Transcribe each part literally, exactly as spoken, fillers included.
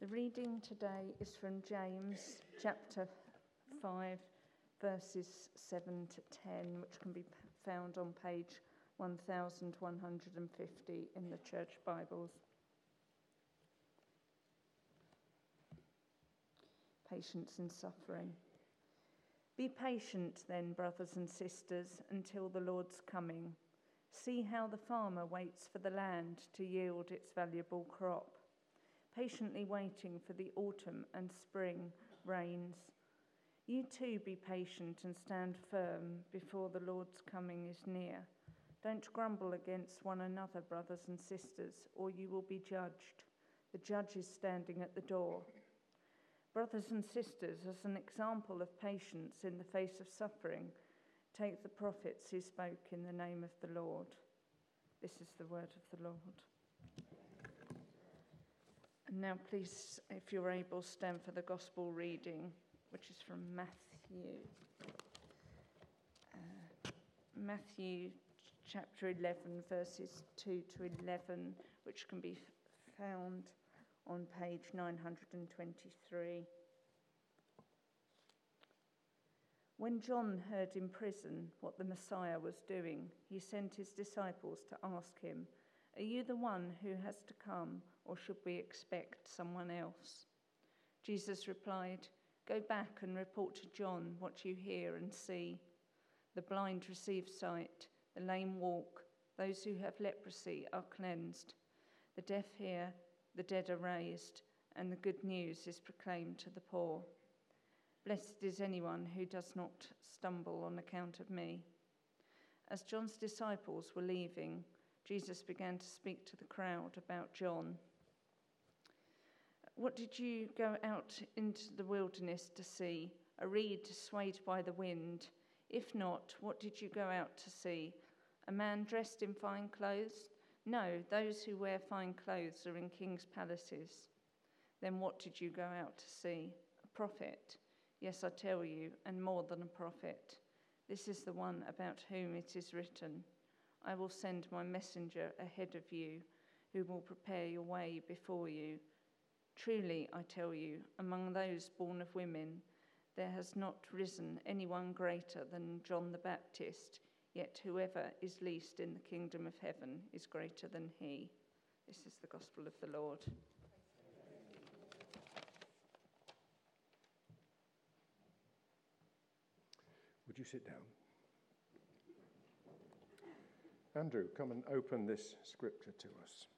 The reading today is from James chapter five, verses seven to ten, which can be found on page eleven fifty in the Church Bibles. Patience and suffering. Be patient then, brothers and sisters, until the Lord's coming. See how the farmer waits for the land to yield its valuable crop, patiently waiting for the autumn and spring rains. You too be patient and stand firm before the Lord's coming is near. Don't grumble against one another, brothers and sisters, or you will be judged. The judge is standing at the door. Brothers and sisters, as an example of patience in the face of suffering, take the prophets who spoke in the name of the Lord. This is the word of the Lord. And now please, if you're able, stand for the gospel reading, which is from Matthew. Uh, Matthew chapter eleven, verses two to eleven, which can be found on page nine twenty-three. When John heard in prison what the Messiah was doing, he sent his disciples to ask him, "Are you the one who has to come, or should we expect someone else?" Jesus replied, "Go back and report to John what you hear and see. The blind receive sight, the lame walk, those who have leprosy are cleansed, the deaf hear, the dead are raised, and the good news is proclaimed to the poor. Blessed is anyone who does not stumble on account of me." As John's disciples were leaving, Jesus began to speak to the crowd about John. "What did you go out into the wilderness to see? A reed swayed by the wind? If not, what did you go out to see? A man dressed in fine clothes? No, those who wear fine clothes are in king's palaces. Then what did you go out to see? A prophet? Yes, I tell you, and more than a prophet. This is the one about whom it is written, 'I will send my messenger ahead of you, who will prepare your way before you.' Truly, I tell you, among those born of women, there has not risen anyone greater than John the Baptist. Yet whoever is least in the kingdom of heaven is greater than he." This is the gospel of the Lord. Would you sit down? Andrew, come and open this scripture to us.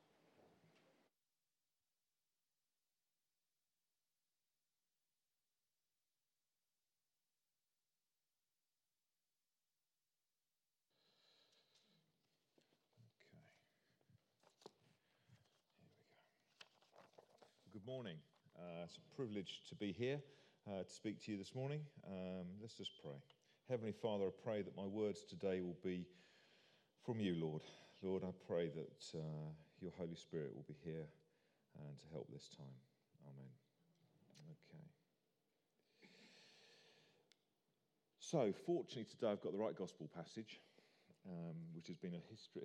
Good morning. Uh, it's a privilege to be here uh, to speak to you this morning. Um, let's just pray. Heavenly Father, I pray that my words today will be from you, Lord. Lord, I pray that uh, your Holy Spirit will be here and to help this time. Amen. Okay. So, fortunately, today I've got the right gospel passage, um, which has been a history,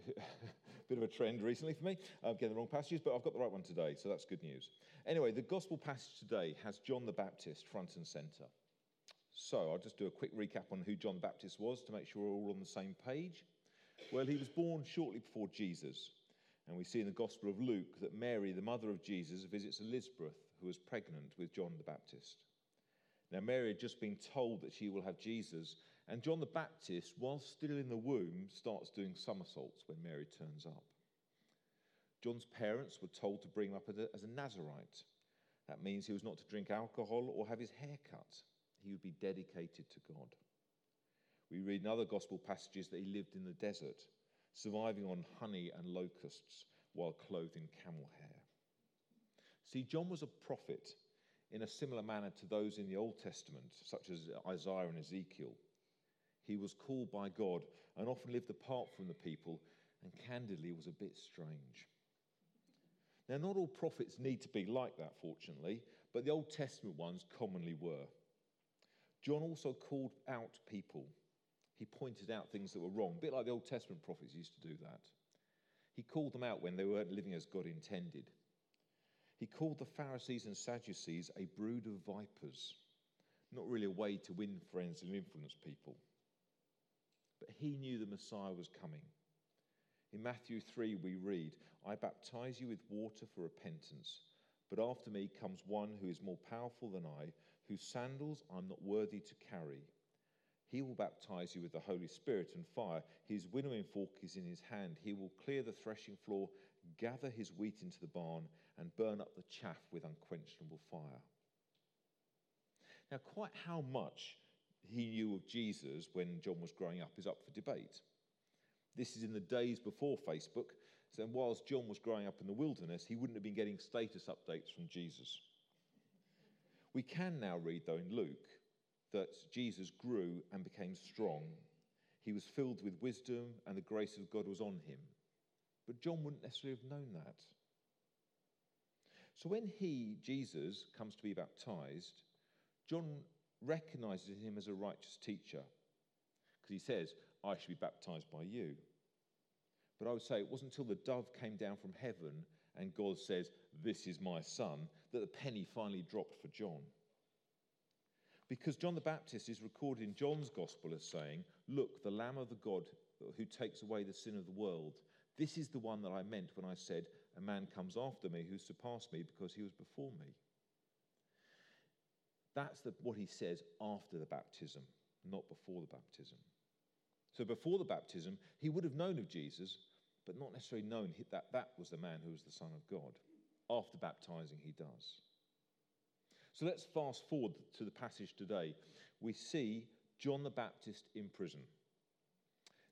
bit of a trend recently for me. I'm getting the wrong passages, but I've got the right one today, so that's good news. Anyway, the gospel passage today has John the Baptist front and centre. So I'll just do a quick recap on who John the Baptist was to make sure we're all on the same page. Well, he was born shortly before Jesus, and we see in the Gospel of Luke that Mary, the mother of Jesus, visits Elizabeth, who was pregnant with John the Baptist. Now, Mary had just been told that she will have Jesus, and John the Baptist, while still in the womb, starts doing somersaults when Mary turns up. John's parents were told to bring him up as a Nazirite. That means he was not to drink alcohol or have his hair cut. He would be dedicated to God. We read in other gospel passages that he lived in the desert, surviving on honey and locusts while clothed in camel hair. See, John was a prophet in a similar manner to those in the Old Testament, such as Isaiah and Ezekiel. He was called by God and often lived apart from the people, and candidly was a bit strange. Now, not all prophets need to be like that, fortunately, but the Old Testament ones commonly were. John also called out people. He pointed out things that were wrong, a bit like the Old Testament prophets used to do that. He called them out when they weren't living as God intended. He called the Pharisees and Sadducees a brood of vipers. Not really a way to win friends and influence people. But he knew the Messiah was coming. In Matthew three we read, "I baptize you with water for repentance, but after me comes one who is more powerful than I, whose sandals I'm not worthy to carry. He will baptize you with the Holy Spirit and fire. His winnowing fork is in his hand. He will clear the threshing floor, gather his wheat into the barn, and burn up the chaff with unquenchable fire." Now, quite how much he knew of Jesus when John was growing up is up for debate. This is in the days before Facebook, so whilst John was growing up in the wilderness, he wouldn't have been getting status updates from Jesus. We can now read, though, in Luke, that Jesus grew and became strong. He was filled with wisdom, and the grace of God was on him. But John wouldn't necessarily have known that. So when he, Jesus, comes to be baptized, John recognizes him as a righteous teacher, because he says, "I should be baptized by you." But I would say it wasn't until the dove came down from heaven and God says, "This is my son," that the penny finally dropped for John. Because John the Baptist is recorded in John's Gospel as saying, "Look, the Lamb of the God who takes away the sin of the world. This is the one that I meant when I said, a man comes after me who surpassed me because he was before me." That's the, what he says after the baptism, not before the baptism. So before the baptism, he would have known of Jesus, but not necessarily known that that was the man who was the Son of God. After baptizing, he does. So let's fast forward to the passage today. We see John the Baptist in prison.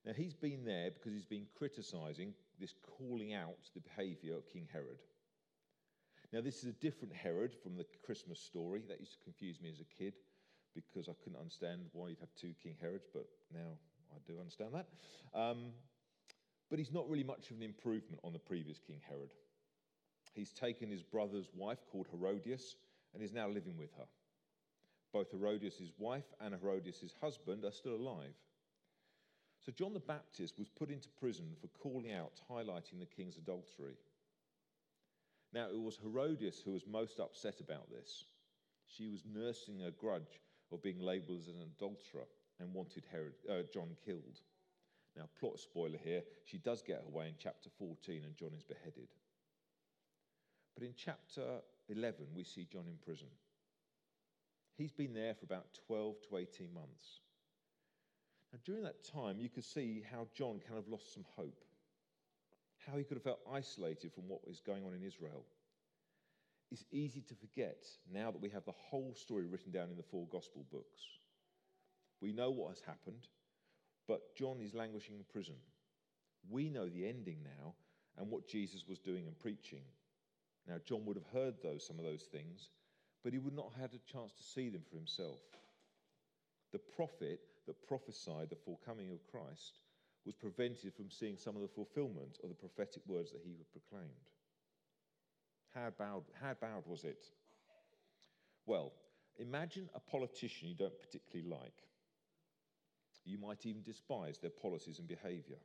Now, he's been there because he's been criticizing this calling out the behavior of King Herod. Now, this is a different Herod from the Christmas story. That used to confuse me as a kid because I couldn't understand why you'd have two King Herods, but now I do understand that. Um, but he's not really much of an improvement on the previous King Herod. He's taken his brother's wife called Herodias and is now living with her. Both Herodias' wife and Herodias' husband are still alive. So John the Baptist was put into prison for calling out, highlighting the king's adultery. Now, it was Herodias who was most upset about this. She was nursing a grudge of being labelled as an adulterer and wanted Herod, uh, John killed. Now, plot spoiler here, she does get her way in chapter fourteen and John is beheaded. But in chapter eleven, we see John in prison. He's been there for about twelve to eighteen months. Now, during that time, you could see how John kind of lost some hope. How he could have felt isolated from what was going on in Israel. It's easy to forget now that we have the whole story written down in the four gospel books. We know what has happened, but John is languishing in prison. We know the ending now and what Jesus was doing and preaching. Now, John would have heard those, some of those things, but he would not have had a chance to see them for himself. The prophet that prophesied the forecoming of Christ was prevented from seeing some of the fulfillment of the prophetic words that he had proclaimed. How bad, how bad was it? Well, imagine a politician you don't particularly like. You might even despise their policies and behaviour.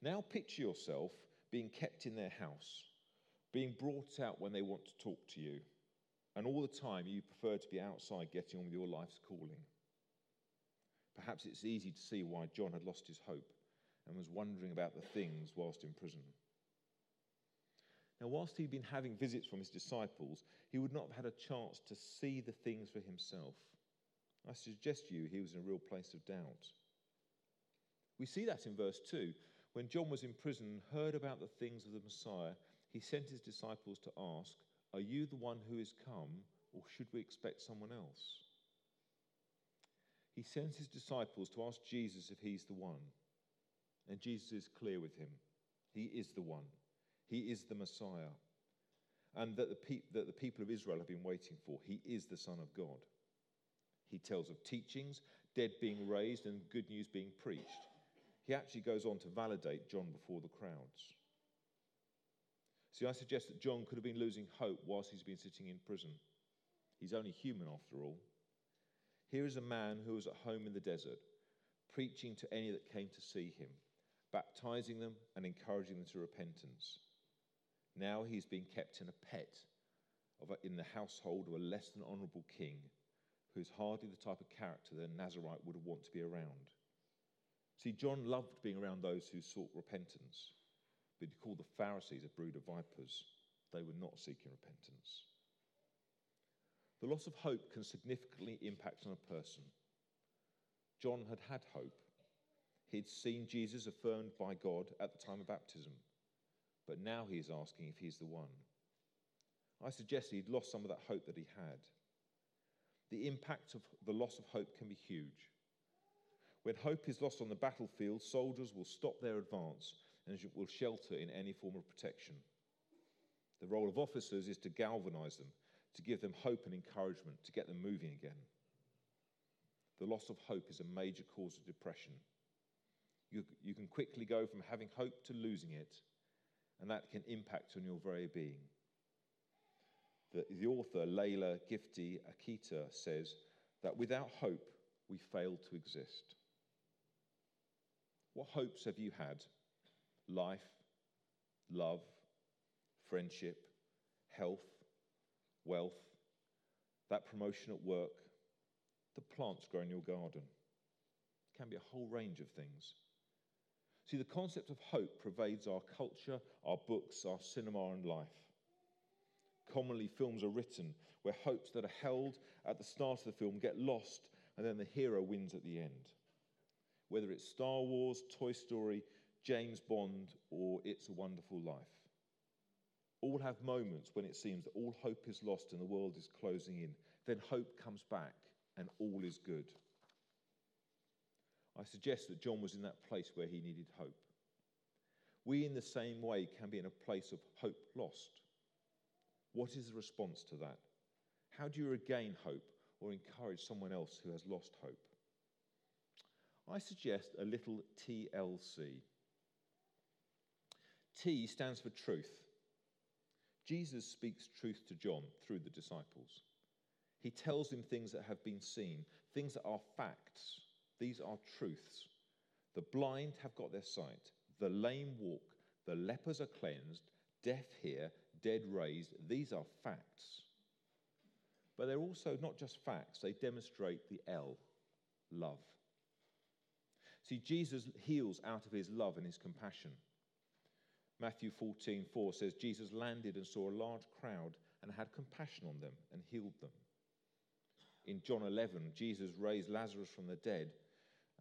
Now picture yourself being kept in their house, being brought out when they want to talk to you, and all the time you prefer to be outside getting on with your life's calling. Perhaps it's easy to see why John had lost his hope and was wondering about the things whilst in prison. Now, whilst he'd been having visits from his disciples, he would not have had a chance to see the things for himself. I suggest to you he was in a real place of doubt. We see that in verse two. When John was in prison and heard about the things of the Messiah, he sent his disciples to ask, "Are you the one who is come, or should we expect someone else?" He sends his disciples to ask Jesus if he's the one. And Jesus is clear with him. He is the one. He is the Messiah. And that the, pe- that the people of Israel have been waiting for. He is the Son of God. He tells of teachings, dead being raised, and good news being preached. He actually goes on to validate John before the crowds. See, I suggest that John could have been losing hope whilst he's been sitting in prison. He's only human after all. Here is a man who was at home in the desert, preaching to any that came to see him, baptizing them and encouraging them to repentance. Now he's being kept in a pet of a, in the household of a less than honourable king who's hardly the type of character that a Nazirite would want to be around. See, John loved being around those who sought repentance, but he called the Pharisees a brood of vipers. They were not seeking repentance. The loss of hope can significantly impact on a person. John had had hope. He'd seen Jesus affirmed by God at the time of baptism, but now he is asking if he's the one. I suggest he'd lost some of that hope that he had. The impact of the loss of hope can be huge. When hope is lost on the battlefield, soldiers will stop their advance and will shelter in any form of protection. The role of officers is to galvanise them, to give them hope and encouragement, to get them moving again. The loss of hope is a major cause of depression. You, you can quickly go from having hope to losing it, and that can impact on your very being. The, the author, Layla Gifty Akita, says that without hope, we fail to exist. What hopes have you had? Life, love, friendship, health, wealth, that promotion at work, the plants grow in your garden. It can be a whole range of things. See, the concept of hope pervades our culture, our books, our cinema and life. Commonly, films are written where hopes that are held at the start of the film get lost and then the hero wins at the end. Whether it's Star Wars, Toy Story, James Bond, or It's a Wonderful Life. All have moments when it seems that all hope is lost and the world is closing in. Then hope comes back and all is good. I suggest that John was in that place where he needed hope. We, in the same way, can be in a place of hope lost. What is the response to that? How do you regain hope or encourage someone else who has lost hope? I suggest a little T L C. T stands for truth. Jesus speaks truth to John through the disciples. He tells him things that have been seen, things that are facts. These are truths. The blind have got their sight, the lame walk, the lepers are cleansed, deaf hear, dead raised. These are facts. But they're also not just facts, they demonstrate the L, love. See, Jesus heals out of his love and his compassion. Matthew fourteen four says, Jesus landed and saw a large crowd and had compassion on them and healed them. In John eleven, Jesus raised Lazarus from the dead,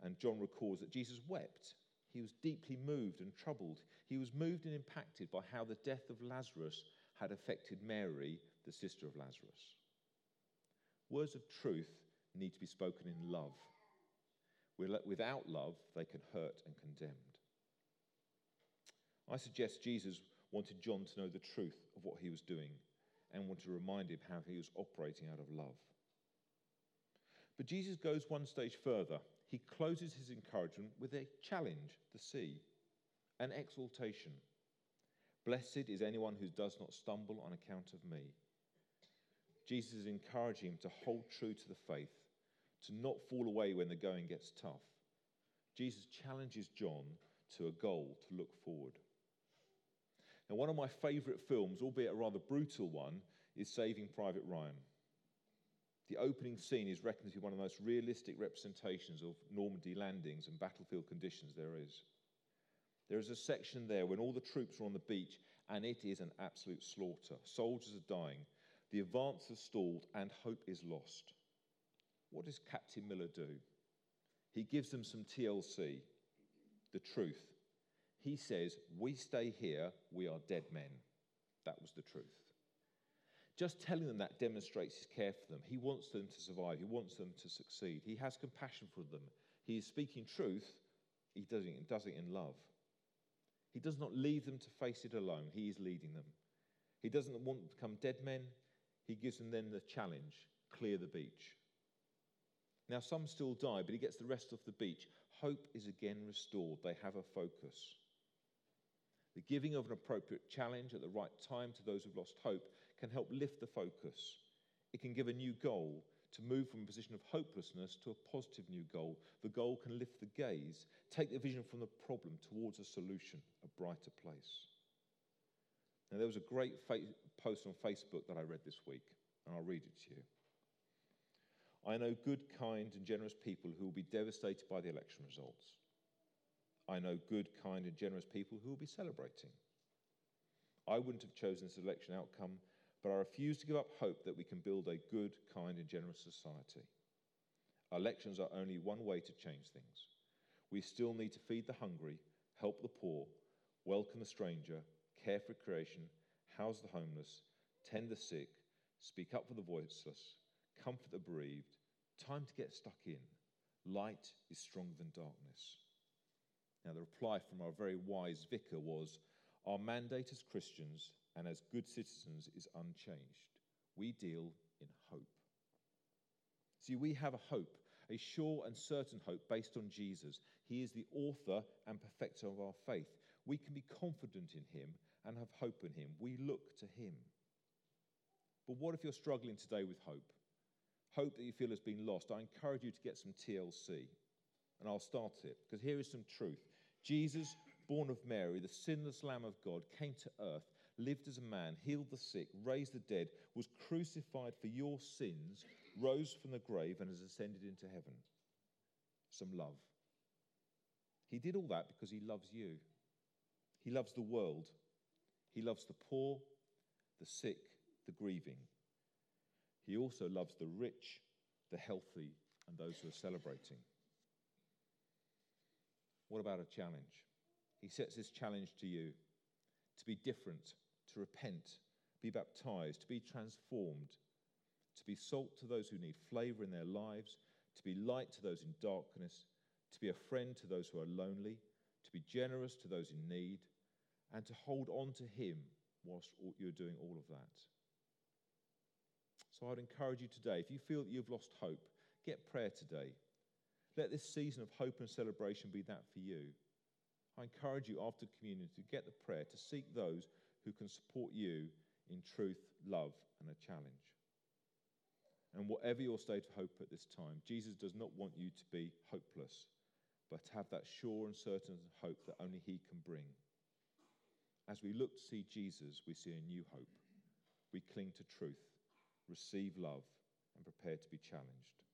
and John records that Jesus wept. He was deeply moved and troubled. He was moved and impacted by how the death of Lazarus had affected Mary, the sister of Lazarus. Words of truth need to be spoken in love. Without love, they can hurt and condemn. I suggest Jesus wanted John to know the truth of what he was doing and wanted to remind him how he was operating out of love. But Jesus goes one stage further. He closes his encouragement with a challenge, the sea, an exaltation. Blessed is anyone who does not stumble on account of me. Jesus is encouraging him to hold true to the faith, to not fall away when the going gets tough. Jesus challenges John to a goal, to look forward. Now, one of my favourite films, albeit a rather brutal one, is Saving Private Ryan. The opening scene is reckoned to be one of the most realistic representations of Normandy landings and battlefield conditions there is. There is a section there when all the troops are on the beach and it is an absolute slaughter. Soldiers are dying, the advance is stalled and hope is lost. What does Captain Miller do? He gives them some T L C, the truth. He says, we stay here, we are dead men. That was the truth. Just telling them that demonstrates his care for them. He wants them to survive. He wants them to succeed. He has compassion for them. He is speaking truth. He does it, does it in love. He does not leave them to face it alone. He is leading them. He doesn't want them to become dead men. He gives them then the challenge, clear the beach. Now, some still die, but he gets the rest off the beach. Hope is again restored. They have a focus. The giving of an appropriate challenge at the right time to those who've lost hope can help lift the focus. It can give a new goal to move from a position of hopelessness to a positive new goal. The goal can lift the gaze, take the vision from the problem towards a solution, a brighter place. Now, there was a great fa- post on Facebook that I read this week, and I'll read it to you. I know good, kind, and generous people who will be devastated by the election results. I know good, kind, and generous people who will be celebrating. I wouldn't have chosen this election outcome, but I refuse to give up hope that we can build a good, kind, and generous society. Elections are only one way to change things. We still need to feed the hungry, help the poor, welcome the stranger, care for creation, house the homeless, tend the sick, speak up for the voiceless, comfort the bereaved. Time to get stuck in. Light is stronger than darkness. Now, the reply from our very wise vicar was, our mandate as Christians and as good citizens is unchanged. We deal in hope. See, we have a hope, a sure and certain hope based on Jesus. He is the author and perfecter of our faith. We can be confident in him and have hope in him. We look to him. But what if you're struggling today with hope? Hope that you feel has been lost. I encourage you to get some T L C, and I'll start it, because here is some truth. Jesus, born of Mary, the sinless Lamb of God, came to earth, lived as a man, healed the sick, raised the dead, was crucified for your sins, rose from the grave, and has ascended into heaven. Some love. He did all that because he loves you. He loves the world. He loves the poor, the sick, the grieving. He also loves the rich, the healthy, and those who are celebrating. What about a challenge? He sets this challenge to you, to be different, to repent, be baptized, to be transformed, to be salt to those who need flavor in their lives, to be light to those in darkness, to be a friend to those who are lonely, to be generous to those in need, and to hold on to him whilst you're doing all of that. So I'd encourage you today, if you feel that you've lost hope, get prayer today. Let this season of hope and celebration be that for you. I encourage you after communion to get the prayer, to seek those who can support you in truth, love, and a challenge. And whatever your state of hope at this time, Jesus does not want you to be hopeless, but have that sure and certain hope that only he can bring. As we look to see Jesus, we see a new hope. We cling to truth, receive love, and prepare to be challenged.